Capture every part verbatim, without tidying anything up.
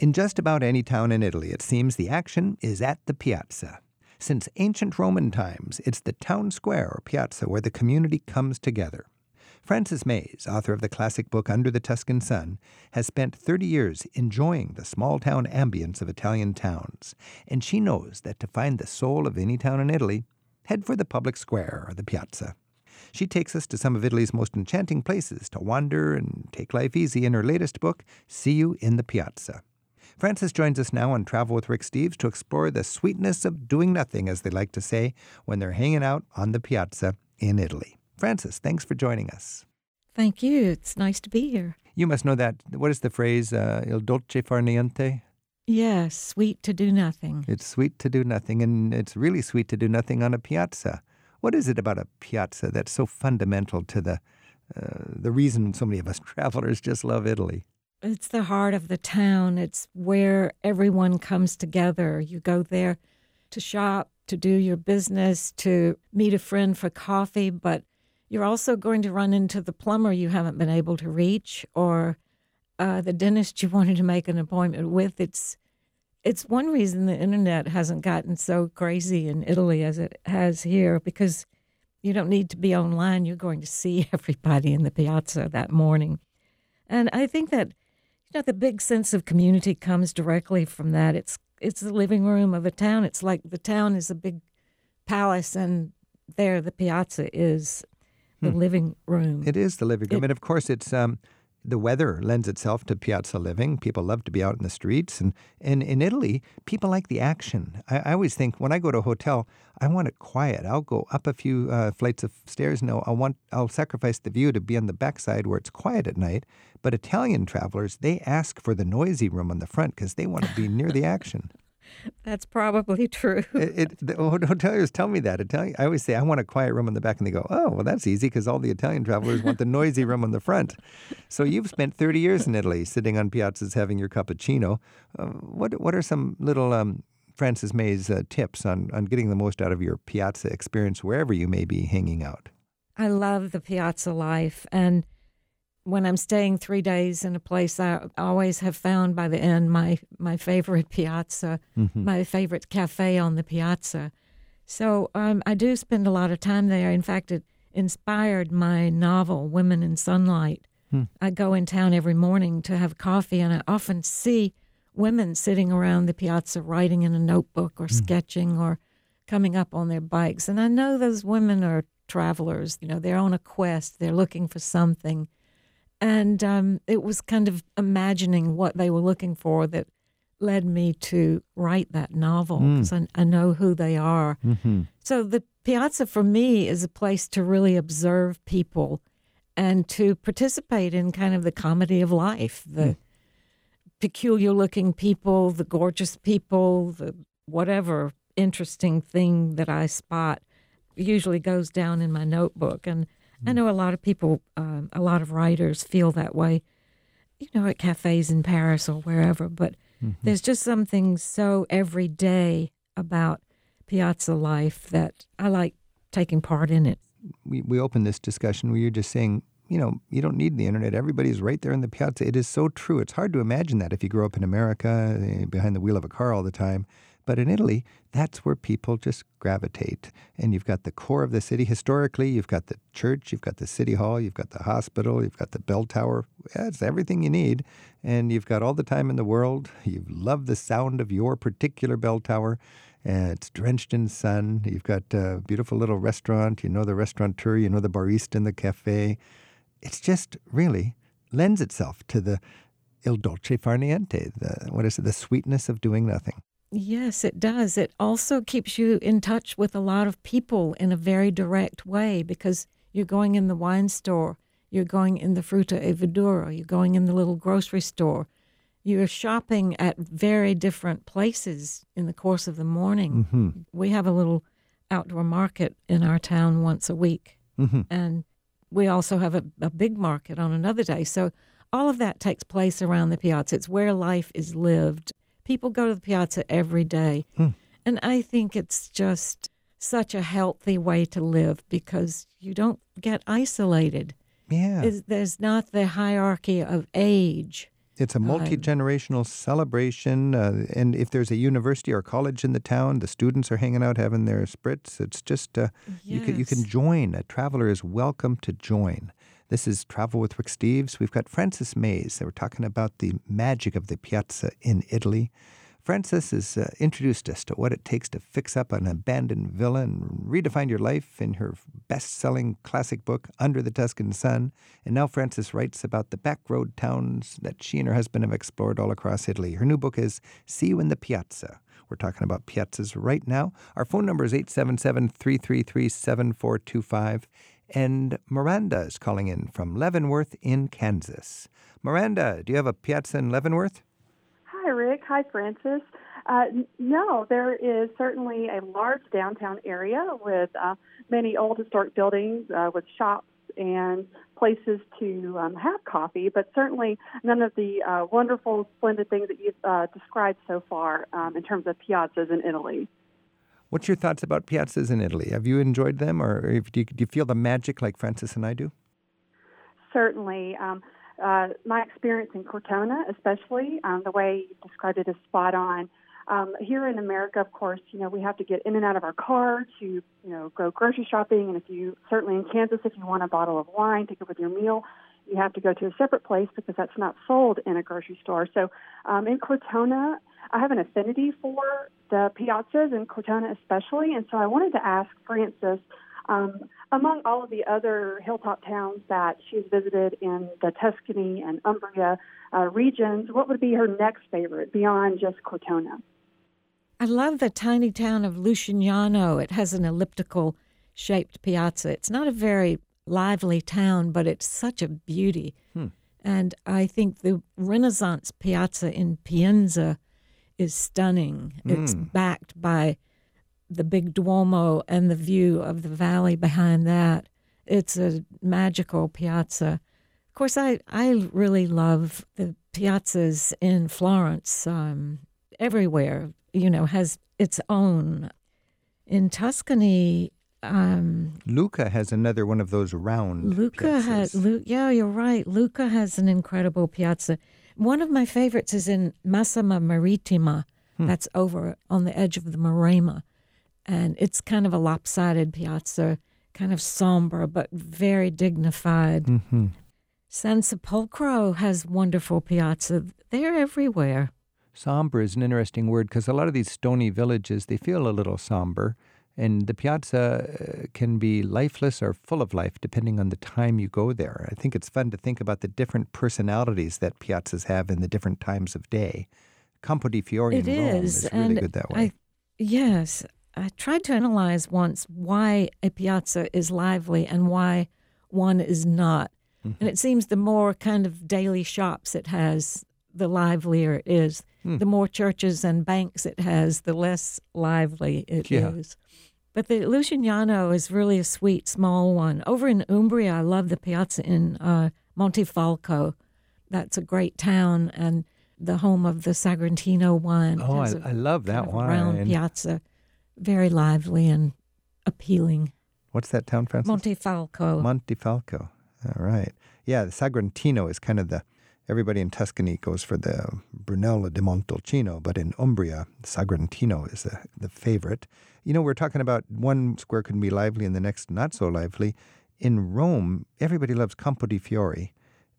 In just about any town in Italy, it seems the action is at the piazza. Since ancient Roman times, it's the town square or piazza where the community comes together. Frances Mayes, author of the classic book Under the Tuscan Sun, has spent thirty years enjoying the small-town ambience of Italian towns, and she knows that to find the soul of any town in Italy, head for the public square or the piazza. She takes us to some of Italy's most enchanting places to wander and take life easy in her latest book, See You in the Piazza. Frances joins us now on Travel with Rick Steves to explore the sweetness of doing nothing, as they like to say, when they're hanging out on the piazza in Italy. Frances, thanks for joining us. Thank you. It's nice to be here. You must know that. What is the phrase, uh, il dolce far niente? Yes, sweet to do nothing. It's sweet to do nothing, and it's really sweet to do nothing on a piazza. What is it about a piazza that's so fundamental to the uh, the reason so many of us travelers just love Italy? It's the heart of the town. It's where everyone comes together. You go there to shop, to do your business, to meet a friend for coffee, but you're also going to run into the plumber you haven't been able to reach, or uh, the dentist you wanted to make an appointment with. It's it's one reason the internet hasn't gotten so crazy in Italy as it has here, because you don't need to be online. You're going to see everybody in the piazza that morning. And I think that, you know, the big sense of community comes directly from that. It's it's the living room of a town. It's like the town is a big palace, and there the piazza is the hmm. living room. It is the living room. It, and, of course, it's um, the weather lends itself to piazza living. People love to be out in the streets. And, and in Italy, people like the action. I, I always think when I go to a hotel, I want it quiet. I'll go up a few uh, flights of stairs. No, I want, I'll sacrifice the view to be on the backside where it's quiet at night. But Italian travelers, they ask for the noisy room on the front because they want to be near the action. That's probably true. it, it, the hoteliers tell me that. Italian, I always say, I want a quiet room in the back. And they go, oh, well, that's easy because all the Italian travelers want the noisy room on the front. So you've spent thirty years in Italy sitting on piazzas having your cappuccino. Uh, what what are some little um, Frances Mayes uh, tips on, on getting the most out of your piazza experience wherever you may be hanging out? I love the piazza life. And when I'm staying three days in a place, I always have found by the end my, my favorite piazza, mm-hmm. my favorite cafe on the piazza. So um, I do spend a lot of time there. In fact, it inspired my novel, Women in Sunlight. Hmm. I go in town every morning to have coffee, and I often see women sitting around the piazza writing in a notebook or mm. sketching or coming up on their bikes. And I know those women are travelers. You know, they're on a quest. They're looking for something. And um, it was kind of imagining what they were looking for that led me to write that novel, because mm. I, I know who they are. Mm-hmm. So the piazza for me is a place to really observe people and to participate in kind of the comedy of life, the mm. peculiar-looking people, the gorgeous people, the whatever interesting thing that I spot usually goes down in my notebook. And I know a lot of people, um, a lot of writers feel that way, you know, at cafes in Paris or wherever. But mm-hmm. there's just something so everyday about piazza life that I like taking part in it. We we opened this discussion where you're just saying, you know, you don't need the internet. Everybody's right there in the piazza. It is so true. It's hard to imagine that if you grew up in America, behind the wheel of a car all the time. But in Italy, that's where people just gravitate. And you've got the core of the city. Historically, you've got the church, you've got the city hall, you've got the hospital, you've got the bell tower. Yeah, it's everything you need. And you've got all the time in the world. You love the sound of your particular bell tower. And it's drenched in sun. You've got a beautiful little restaurant. You know the restaurateur. You know the barista in the cafe. It's just really lends itself to the il dolce far niente, the, what is it, the sweetness of doing nothing. Yes, it does. It also keeps you in touch with a lot of people in a very direct way, because you're going in the wine store, you're going in the frutta e verdura, you're going in the little grocery store. You're shopping at very different places in the course of the morning. Mm-hmm. We have a little outdoor market in our town once a week, mm-hmm. and we also have a, a big market on another day. So all of that takes place around the piazza. It's where life is lived. People go to the piazza every day, hmm. and I think it's just such a healthy way to live, because you don't get isolated. Yeah, it's, there's not the hierarchy of age. It's a multi-generational celebration, uh, and if there's a university or college in the town, the students are hanging out having their spritz. It's just, uh, yes. you can, you can join. A traveler is welcome to join. This is Travel with Rick Steves. We've got Frances Mayes. They were talking about the magic of the piazza in Italy. Frances has uh, introduced us to what it takes to fix up an abandoned villa and redefine your life in her best-selling classic book, Under the Tuscan Sun. And now Frances writes about the backroad towns that she and her husband have explored all across Italy. Her new book is See You in the Piazza. We're talking about piazzas right now. Our phone number is eight seven seven, three three three, seven four two five. And Miranda is calling in from Leavenworth in Kansas. Miranda, do you have a piazza in Leavenworth? Hi, Rick. Hi, Frances. Uh, no, there is certainly a large downtown area with uh, many old historic buildings uh, with shops and places to um, have coffee, but certainly none of the uh, wonderful, splendid things that you've uh, described so far um, in terms of piazzas in Italy. What's your thoughts about piazzas in Italy? Have you enjoyed them, or do you, do you feel the magic like Frances and I do? Certainly. Um Uh, my experience in Cortona, especially, um, the way you described it is spot on. Um, here in America, of course, you know, we have to get in and out of our car to, you know, go grocery shopping. And if you, certainly in Kansas, if you want a bottle of wine to go with your meal, you have to go to a separate place because that's not sold in a grocery store. So um, in Cortona, I have an affinity for the piazzas in Cortona especially. And so I wanted to ask Frances, Um, among all of the other hilltop towns that she's visited in the Tuscany and Umbria uh, regions, what would be her next favorite beyond just Cortona? I love the tiny town of Lucignano. It has an elliptical-shaped piazza. It's not a very lively town, but it's such a beauty. Hmm. And I think the Renaissance piazza in Pienza is stunning. Mm. It's backed by the big Duomo and the view of the valley behind that. It's a magical piazza. Of course, I, I really love the piazzas in Florence. Um, everywhere, you know, has its own. In Tuscany, um, Lucca has another one of those round Lucca piazzas. Has, Lu- yeah, you're right. Lucca has an incredible piazza. One of my favorites is in Massa Marittima. Hmm. That's over on the edge of the Maremma. And it's kind of a lopsided piazza, kind of somber, but very dignified. Mm-hmm. Sansepolcro has wonderful piazza. They're everywhere. Somber is an interesting word because a lot of these stony villages, they feel a little somber. And the piazza can be lifeless or full of life depending on the time you go there. I think it's fun to think about the different personalities that piazzas have in the different times of day. Campo di Fiori in Rome is really and good that way. I, yes, I tried to analyze once why a piazza is lively and why one is not. Mm-hmm. And it seems the more kind of daily shops it has, the livelier it is. Mm. The more churches and banks it has, the less lively it yeah. is. But the Lucignano is really a sweet, small one. Over in Umbria, I love the piazza in uh, Montefalco. That's a great town and the home of the Sagrantino wine. Oh, I, a, I love that kind of wine. Round piazza. Very lively and appealing. What's that town, Frances? Montefalco. Montefalco. All right. Yeah, the Sagrantino is kind of the, everybody in Tuscany goes for the Brunello di Montalcino, but in Umbria, Sagrantino is the, the favorite. You know, we're talking about one square can be lively and the next not so lively. In Rome, everybody loves Campo di Fiori.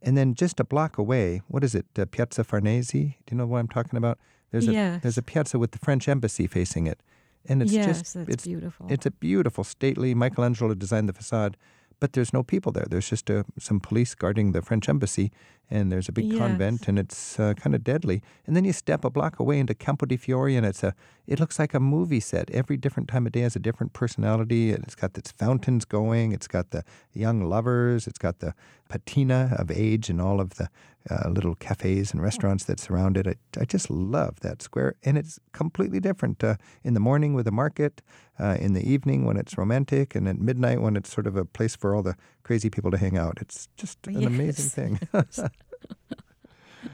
And then just a block away, what is it, uh, Piazza Farnese? Do you know what I'm talking about? There's a, yes. There's a piazza with the French embassy facing it. And it's yes, just that's it's beautiful. It's a beautiful, stately. Michelangelo designed the facade, but there's no people there. There's just a, some police guarding the French embassy, and there's a big yes. convent, and it's uh, kind of deadly. And then you step a block away into Campo di Fiori, and it's a it looks like a movie set. Every different time of day has a different personality. It's got its fountains going. It's got the young lovers. It's got the patina of age and all of the uh, little cafes and restaurants that surround it. I, I just love that square. And it's completely different uh, in the morning with the market, uh, in the evening when it's romantic, and at midnight when it's sort of a place for all the crazy people to hang out. It's just an yes. amazing thing.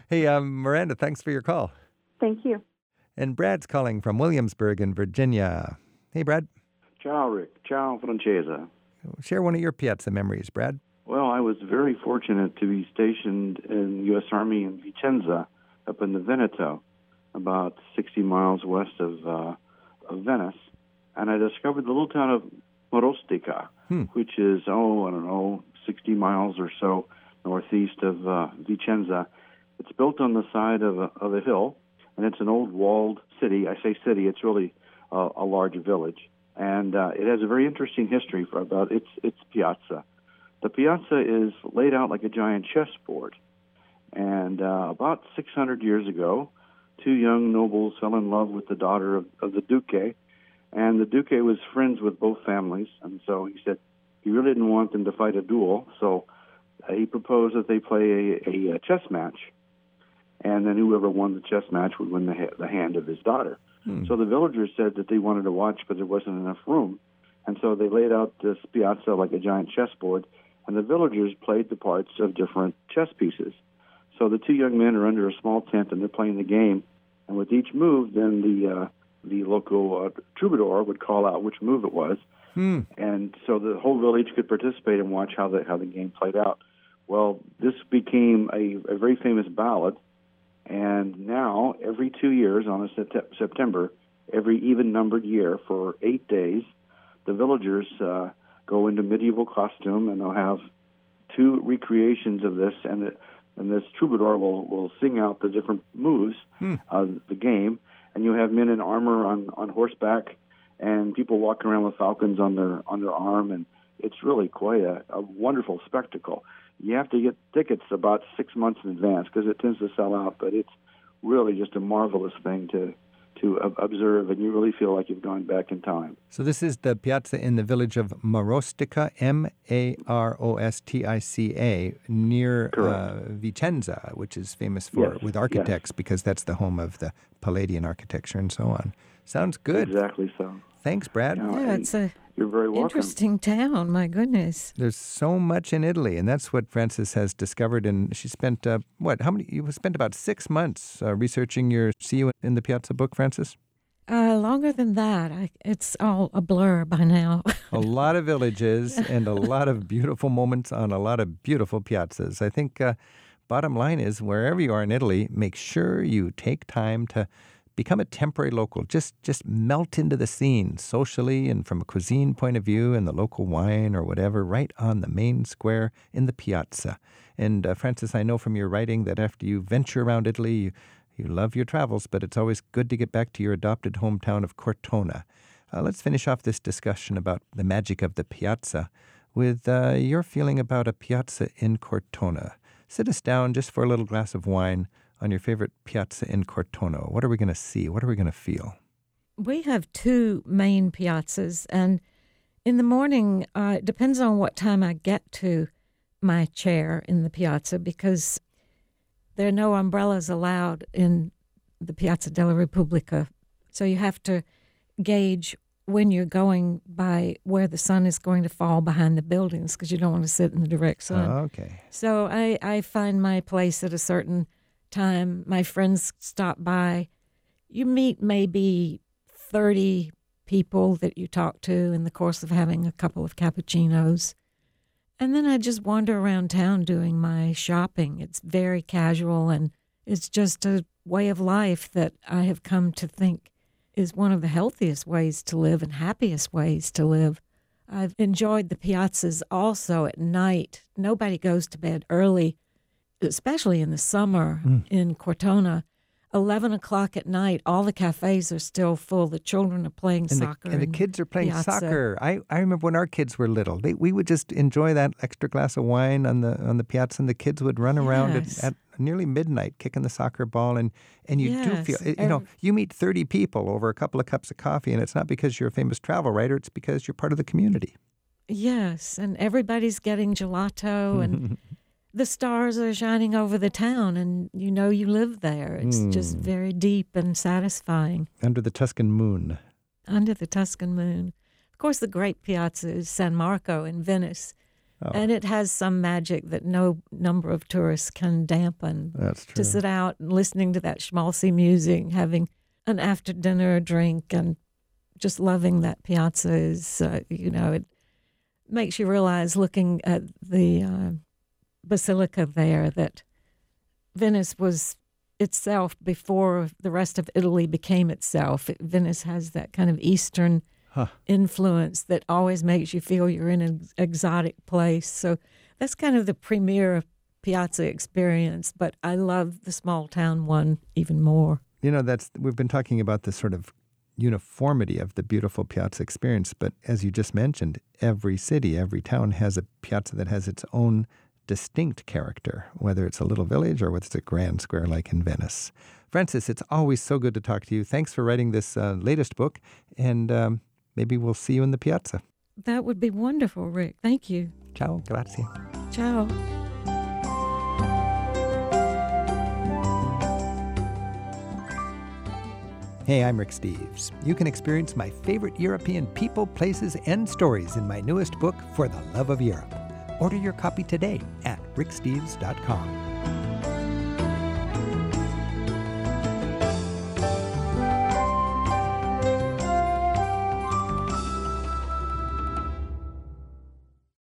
Hey, um, Miranda, thanks for your call. Thank you. And Brad's calling from Williamsburg in Virginia. Hey, Brad. Ciao, Rick. Ciao, Francesca. Share one of your piazza memories, Brad. Well, I was was very fortunate to be stationed in the U S Army in Vicenza, up in the Veneto, about sixty miles west of, uh, of Venice. And I discovered the little town of Morostica, hmm. which is, oh, I don't know, sixty miles or so northeast of uh, Vicenza. It's built on the side of a, of a hill, and it's an old walled city. I say city, it's really uh, a large village. And uh, it has a very interesting history for about its its piazza. The piazza is laid out like a giant chessboard. And uh, about six hundred years ago, two young nobles fell in love with the daughter of, of the Duque, and the Duque was friends with both families, and so he said he really didn't want them to fight a duel, so uh, he proposed that they play a, a chess match, and then whoever won the chess match would win the, ha- the hand of his daughter. Hmm. So the villagers said that they wanted to watch, but there wasn't enough room, and so they laid out this piazza like a giant chessboard, and the villagers played the parts of different chess pieces. So the two young men are under a small tent, and they're playing the game. And with each move, then the uh, the local uh, troubadour would call out which move it was. Hmm. And so the whole village could participate and watch how the, how the game played out. Well, this became a, a very famous ballad. And now, every two years, on a sept- September, every even-numbered year, for eight days, the villagers uh, go into medieval costume, and they'll have two recreations of this, and it, And this troubadour will, will sing out the different moves hmm. of the game. And you have men in armor on, on horseback, and people walking around with falcons on their on their arm. And it's really quite a, a wonderful spectacle. You have to get tickets about six months in advance because it tends to sell out. But it's really just a marvelous thing to to observe, and you really feel like you've gone back in time. So this is the piazza in the village of Marostica, M A R O S T I C A, near uh, Vicenza, which is famous for yes. with architects yes. because that's the home of the Palladian architecture and so on. Sounds good. Exactly so. Thanks, Brad. You know, yeah, it's a you're very welcome. Interesting town, my goodness. There's so much in Italy, and that's what Frances has discovered. And she spent, uh, what, how many, you spent about six months uh, researching your See You in the Piazza book, Frances? Uh, longer than that. I, it's all a blur by now. A lot of villages and a lot of beautiful moments on a lot of beautiful piazzas. I think uh, bottom line is, wherever you are in Italy, make sure you take time to become a temporary local. Just just melt into the scene socially and from a cuisine point of view and the local wine or whatever right on the main square in the piazza. And uh, Frances, I know from your writing that after you venture around Italy, you, you love your travels, but it's always good to get back to your adopted hometown of Cortona. Uh, let's finish off this discussion about the magic of the piazza with uh, your feeling about a piazza in Cortona. Sit us down just for a little glass of wine on your favorite piazza in Cortona. What are we going to see? What are we going to feel? We have two main piazzas, and in the morning, uh, it depends on what time I get to my chair in the piazza, because there are no umbrellas allowed in the Piazza della Repubblica. So you have to gauge when you're going by where the sun is going to fall behind the buildings, because you don't want to sit in the direct sun. Oh, okay. So I, I find my place at a certain time. My friends stop by. You meet maybe thirty people that you talk to in the course of having a couple of cappuccinos. And then I just wander around town doing my shopping. It's very casual, and it's just a way of life that I have come to think is one of the healthiest ways to live and happiest ways to live. I've enjoyed the piazzas also at night. Nobody goes to bed early, especially in the summer mm. in Cortona. eleven o'clock at night, all the cafes are still full. The children are playing and soccer. The, and the kids are playing piazza. soccer. I, I remember when our kids were little, they, we would just enjoy that extra glass of wine on the on the piazza, and the kids would run around yes. at, at nearly midnight kicking the soccer ball. And, and you yes. do feel, you know, you meet thirty people over a couple of cups of coffee, and it's not because you're a famous travel writer, it's because you're part of the community. Yes, and everybody's getting gelato and... The stars are shining over the town, and you know you live there. It's mm. just very deep and satisfying. Under the Tuscan moon. Under the Tuscan moon. Of course, the great piazza is San Marco in Venice, oh. and it has some magic that no number of tourists can dampen. That's true. To sit out and listening to that schmaltzy music, having an after-dinner drink, and just loving that piazza is, uh, you know, it makes you realize looking at the... Uh, basilica there that Venice was itself before the rest of Italy became itself. It, Venice has that kind of Eastern huh. influence that always makes you feel you're in an exotic place. So that's kind of the premier Piazza experience, but I love the small town one even more. You know, that's we've been talking about this sort of uniformity of the beautiful Piazza experience, but as you just mentioned, every city, every town has a Piazza that has its own distinct character, whether it's a little village or whether it's a grand square like in Venice. Frances, it's always so good to talk to you. Thanks for writing this uh, latest book, and um, maybe we'll see you in the Piazza. That would be wonderful, Rick. Thank you. Ciao, grazie. Ciao. Hey, I'm Rick Steves. You can experience my favorite European people, places, and stories in my newest book, For the Love of Europe. Order your copy today at rick steves dot com.